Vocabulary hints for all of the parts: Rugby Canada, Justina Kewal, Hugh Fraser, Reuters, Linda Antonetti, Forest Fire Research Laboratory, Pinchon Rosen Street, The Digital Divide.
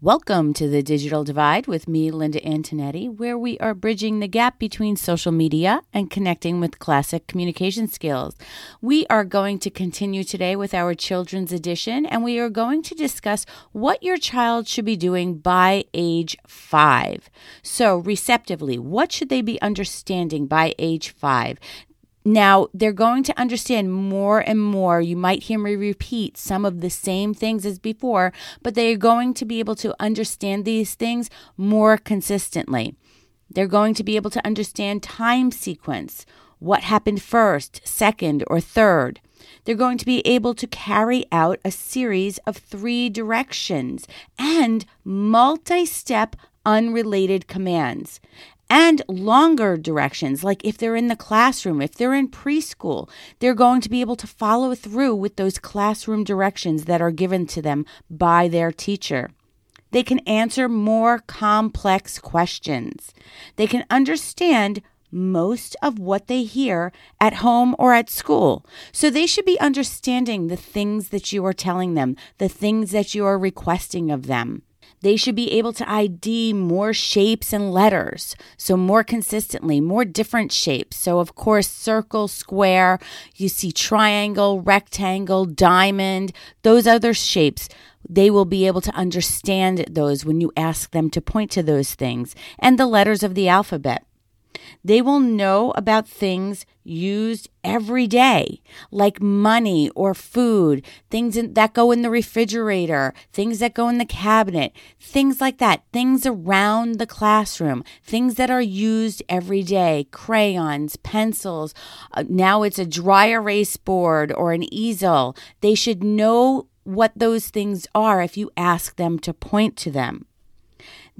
Welcome to The Digital Divide with me, Linda Antonetti, where we are bridging the gap between social media and connecting with classic communication skills. We are going to continue today with our children's edition, and we are going to discuss what your child should be doing by age 5. So, receptively, what should they be understanding by age 5? Now, they're going to understand more and more. You might hear me repeat some of the same things as before, but they are going to be able to understand these things more consistently. They're going to be able to understand time sequence, what happened first, second, or third. They're going to be able to carry out a series of 3 directions and multi-step unrelated commands. And longer directions, like if they're in the classroom, if they're in preschool, they're going to be able to follow through with those classroom directions that are given to them by their teacher. They can answer more complex questions. They can understand most of what they hear at home or at school. So they should be understanding the things that you are telling them, the things that you are requesting of them. They should be able to ID more shapes and letters, so more consistently, more different shapes. So, of course, circle, square, you see triangle, rectangle, diamond, those other shapes. They will be able to understand those when you ask them to point to those things, and the letters of the alphabet. They will know about things used every day, like money or food, things that go in the refrigerator, things that go in the cabinet, things like that, things around the classroom, things that are used every day, crayons, pencils. Now it's a dry erase board or an easel. They should know what those things are if you ask them to point to them.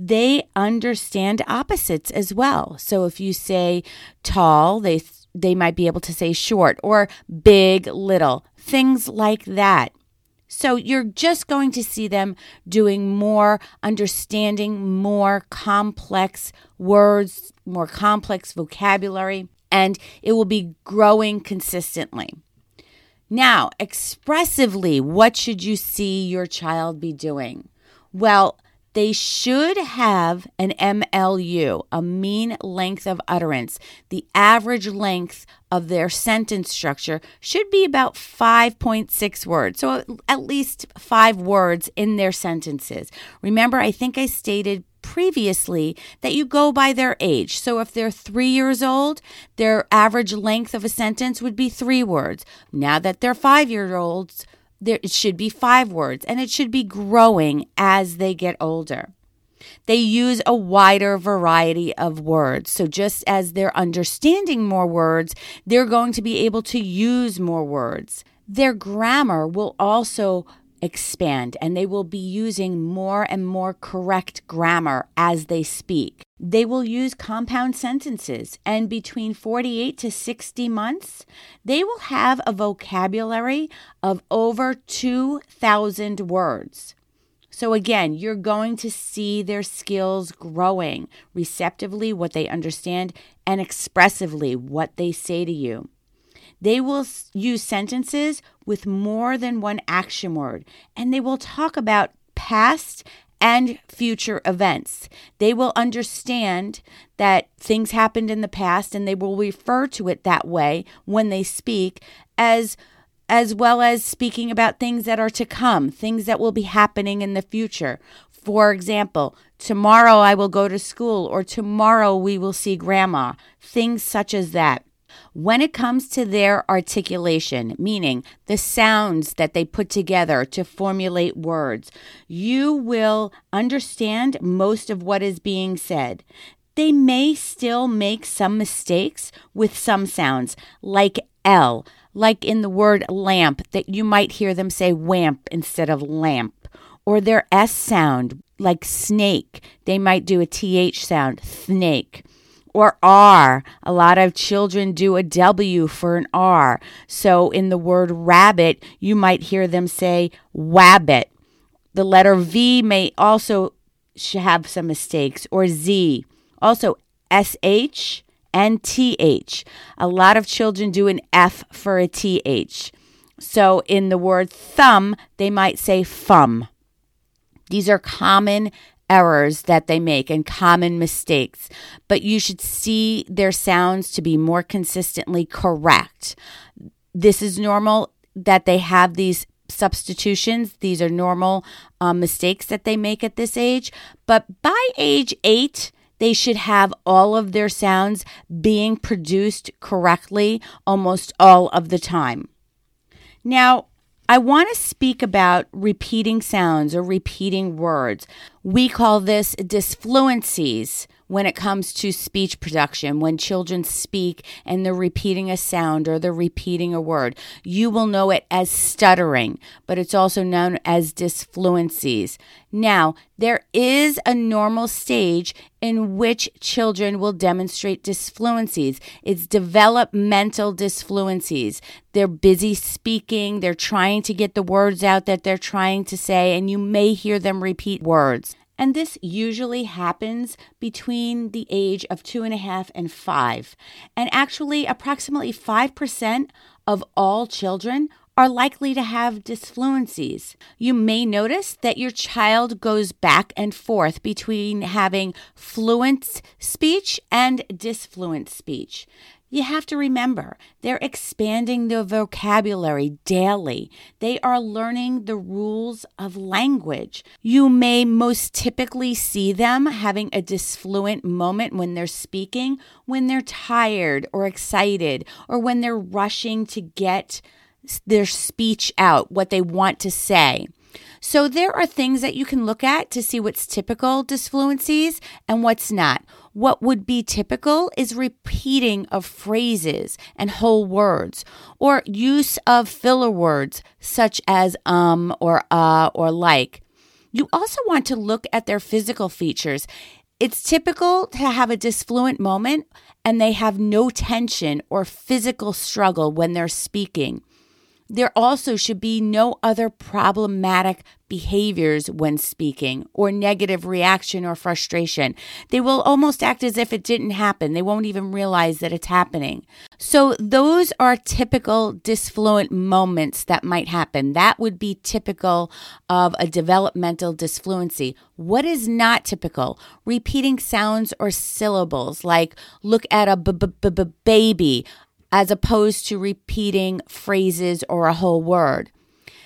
They understand opposites as well. So if you say tall, they might be able to say short or big, little, things like that. So you're just going to see them doing more, understanding more complex words, more complex vocabulary, and it will be growing consistently. Now, expressively, what should you see your child be doing? Well, they should have an MLU, a mean length of utterance. The average length of their sentence structure should be about 5.6 words, so at least 5 words in their sentences. Remember, I think I stated previously that you go by their age. So if they're 3 years old, their average length of a sentence would be 3 words. Now that they're 5-year-olds, it should be 5 words, and it should be growing as they get older. They use a wider variety of words. So just as they're understanding more words, they're going to be able to use more words. Their grammar will also expand, and they will be using more and more correct grammar as they speak. They will use compound sentences, and between 48 to 60 months, they will have a vocabulary of over 2,000 words. So again, you're going to see their skills growing, receptively, what they understand, and expressively, what they say to you. They will use sentences with more than one action word, and they will talk about past and future events. They will understand that things happened in the past, and they will refer to it that way when they speak, as well as speaking about things that are to come, things that will be happening in the future. For example, tomorrow I will go to school, or tomorrow we will see grandma, things such as that. When it comes to their articulation, meaning the sounds that they put together to formulate words, you will understand most of what is being said. They may still make some mistakes with some sounds, like L, like in the word lamp, that you might hear them say wamp instead of lamp, or their S sound, like snake. They might do a TH sound, snake. Or R. A lot of children do a W for an R. So in the word rabbit, you might hear them say wabbit. The letter V may also have some mistakes, or Z. Also SH and TH. A lot of children do an F for a TH. So in the word thumb, they might say fum. These are common errors that they make and common mistakes, but you should see their sounds to be more consistently correct. This is normal that they have these substitutions. These are normal mistakes that they make at this age, but by age 8, they should have all of their sounds being produced correctly almost all of the time. Now, I want to speak about repeating sounds or repeating words. We call this disfluencies when it comes to speech production, when children speak and they're repeating a sound or they're repeating a word. You will know it as stuttering, but it's also known as disfluencies. Now, there is a normal stage in which children will demonstrate disfluencies. It's developmental disfluencies. They're busy speaking, they're trying to get the words out that they're trying to say, and you may hear them repeat words. And this usually happens between the age of 2.5 and 5. And actually, approximately 5% of all children are likely to have disfluencies. You may notice that your child goes back and forth between having fluent speech and disfluent speech. You have to remember, they're expanding their vocabulary daily. They are learning the rules of language. You may most typically see them having a disfluent moment when they're speaking, when they're tired or excited, or when they're rushing to get their speech out, what they want to say. So there are things that you can look at to see what's typical disfluencies and what's not. What would be typical is repeating of phrases and whole words, or use of filler words such as or like. You also want to look at their physical features. It's typical to have a disfluent moment and they have no tension or physical struggle when they're speaking. There also should be no other problematic behaviors when speaking or negative reaction or frustration. They will almost act as if it didn't happen. They won't even realize that it's happening. So those are typical disfluent moments that might happen. That would be typical of a developmental disfluency. What is not typical? Repeating sounds or syllables, like look at a baby, as opposed to repeating phrases or a whole word.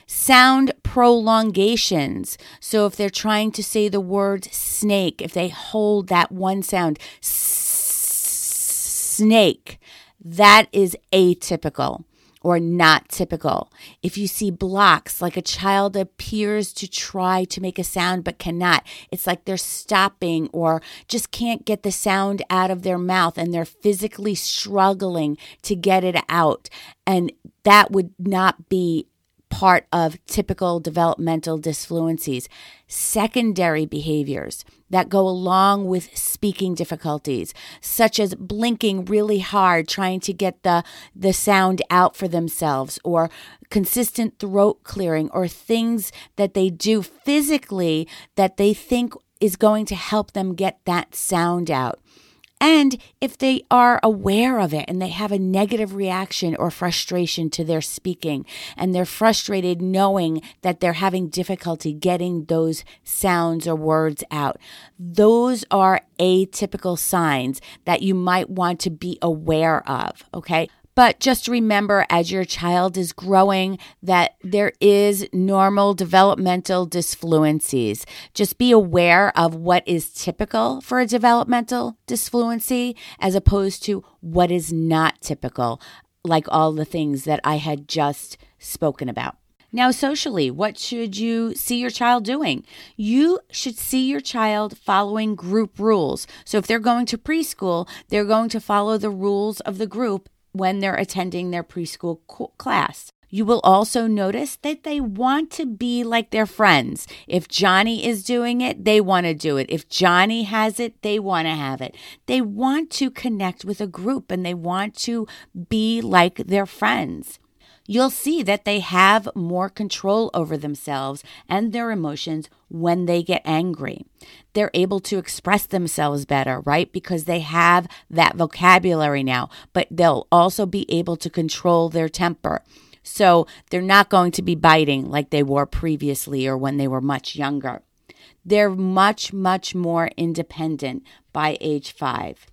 Sound prolongations. So if they're trying to say the word snake, if they hold that one sound, snake, that is atypical or not typical. If you see blocks, like a child appears to try to make a sound but cannot, it's like they're stopping or just can't get the sound out of their mouth and they're physically struggling to get it out. And that would not be part of typical developmental disfluencies. Secondary behaviors that go along with speaking difficulties, such as blinking really hard, trying to get the sound out for themselves, or consistent throat clearing, or things that they do physically that they think is going to help them get that sound out. And if they are aware of it and they have a negative reaction or frustration to their speaking, and they're frustrated knowing that they're having difficulty getting those sounds or words out, those are atypical signs that you might want to be aware of, okay? But just remember, as your child is growing, that there is normal developmental disfluencies. Just be aware of what is typical for a developmental disfluency as opposed to what is not typical, like all the things that I had just spoken about. Now, socially, what should you see your child doing? You should see your child following group rules. So if they're going to preschool, they're going to follow the rules of the group when they're attending their preschool class. You will also notice that they want to be like their friends. If Johnny is doing it, they want to do it. If Johnny has it, they want to have it. They want to connect with a group and they want to be like their friends. You'll see that they have more control over themselves and their emotions when they get angry. They're able to express themselves better, right? Because they have that vocabulary now, but they'll also be able to control their temper. So they're not going to be biting like they were previously or when they were much younger. They're much, much more independent by age 5.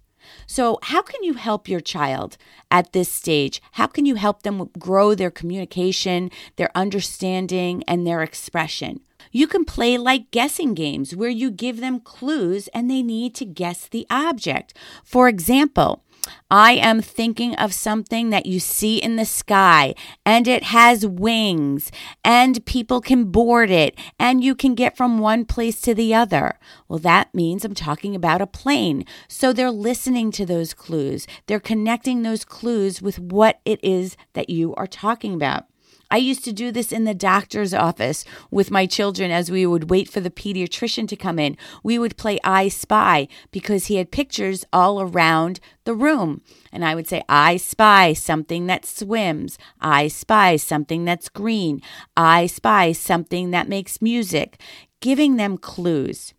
So how can you help your child at this stage? How can you help them grow their communication, their understanding, and their expression? You can play like guessing games where you give them clues and they need to guess the object. For example, I am thinking of something that you see in the sky, and it has wings, and people can board it, and you can get from one place to the other. Well, that means I'm talking about a plane. So they're listening to those clues. They're connecting those clues with what it is that you are talking about. I used to do this in the doctor's office with my children as we would wait for the pediatrician to come in. We would play I Spy because he had pictures all around the room. And I would say, I spy something that swims. I spy something that's green. I spy something that makes music. Giving them clues.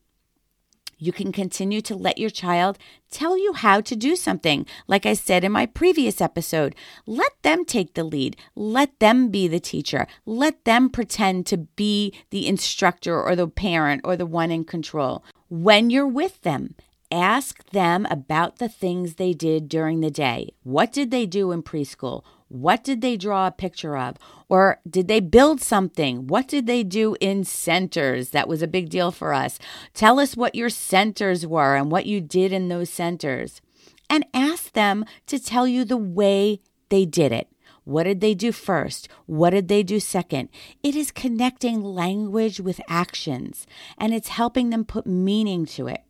You can continue to let your child tell you how to do something. Like I said in my previous episode, let them take the lead. Let them be the teacher. Let them pretend to be the instructor or the parent or the one in control. When you're with them, ask them about the things they did during the day. What did they do in preschool? What did they draw a picture of? Or did they build something? What did they do in centers? That was a big deal for us. Tell us what your centers were and what you did in those centers. And ask them to tell you the way they did it. What did they do first? What did they do second? It is connecting language with actions, and it's helping them put meaning to it.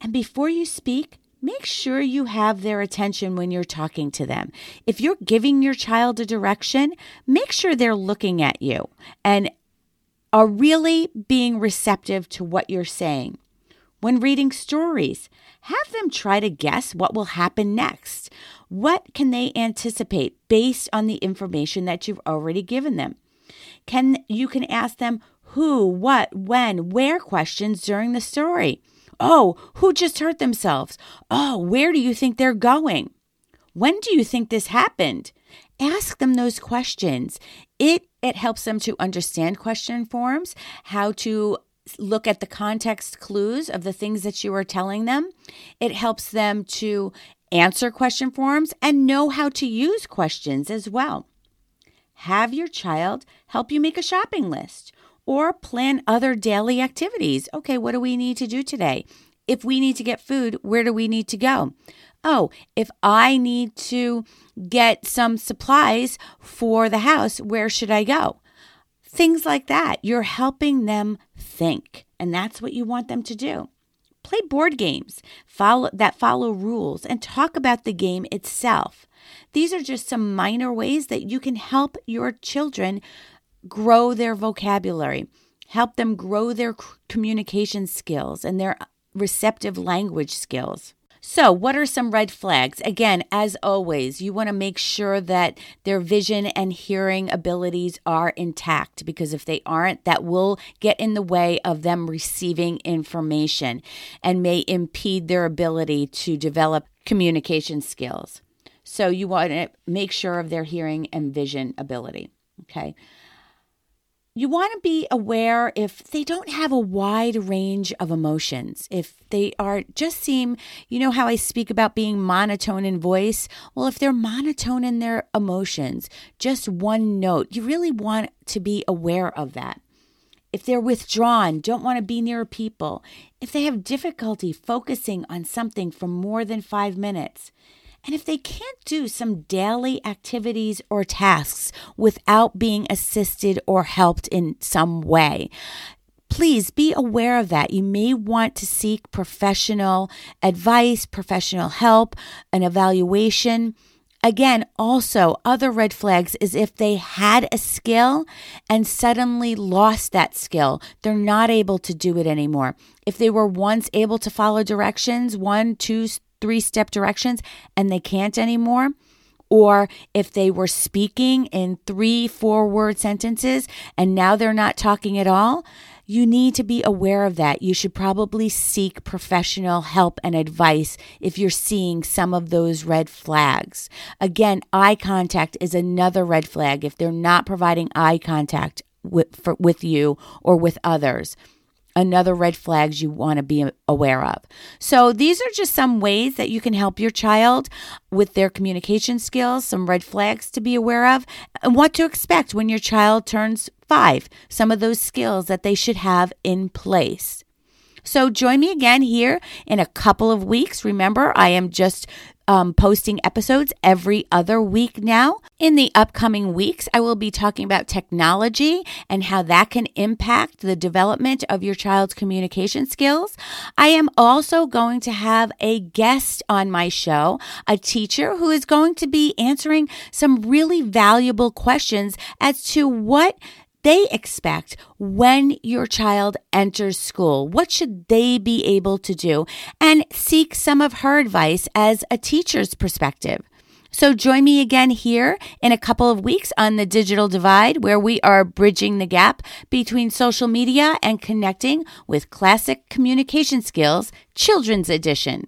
And before you speak, make sure you have their attention when you're talking to them. If you're giving your child a direction, make sure they're looking at you and are really being receptive to what you're saying. When reading stories, have them try to guess what will happen next. What can they anticipate based on the information that you've already given them? You can ask them who, what, when, where questions during the story. Oh, who just hurt themselves? Oh, where do you think they're going? When do you think this happened? Ask them those questions. It helps them to understand question forms, how to look at the context clues of the things that you are telling them. It helps them to answer question forms and know how to use questions as well. Have your child help you make a shopping list. Or plan other daily activities. Okay, what do we need to do today? If we need to get food, where do we need to go? Oh, if I need to get some supplies for the house, where should I go? Things like that. You're helping them think, and that's what you want them to do. Play board games that follow rules and talk about the game itself. These are just some minor ways that you can help your children grow their vocabulary, help them grow their communication skills and their receptive language skills. So what are some red flags? Again, as always, you want to make sure that their vision and hearing abilities are intact, because if they aren't, that will get in the way of them receiving information and may impede their ability to develop communication skills. So you want to make sure of their hearing and vision ability, okay? You want to be aware if they don't have a wide range of emotions, if they are just seem, you know how I speak about being monotone in voice? Well, if they're monotone in their emotions, just one note, you really want to be aware of that. If they're withdrawn, don't want to be near people, if they have difficulty focusing on something for more than 5 minutes, and if they can't do some daily activities or tasks without being assisted or helped in some way, please be aware of that. You may want to seek professional advice, professional help, an evaluation. Again, also other red flags is if they had a skill and suddenly lost that skill. They're not able to do it anymore. If they were once able to follow directions, 1, 2, 3-step directions, and they can't anymore, or if they were speaking in 3-4-word sentences and now they're not talking at all, you need to be aware of that. You should probably seek professional help and advice if you're seeing some of those red flags. Again, eye contact is another red flag if they're not providing eye contact with you or with others. another red flags you want to be aware of. So these are just some ways that you can help your child with their communication skills, some red flags to be aware of, and what to expect when your child turns 5, some of those skills that they should have in place. So join me again here in a couple of weeks. Remember, I am just posting episodes every other week now. In the upcoming weeks, I will be talking about technology and how that can impact the development of your child's communication skills. I am also going to have a guest on my show, a teacher who is going to be answering some really valuable questions as to what they expect when your child enters school. What should they be able to do? And seek some of her advice as a teacher's perspective. So join me again here in a couple of weeks on The Digital Divide, where we are bridging the gap between social media and connecting with classic communication skills, Children's Edition.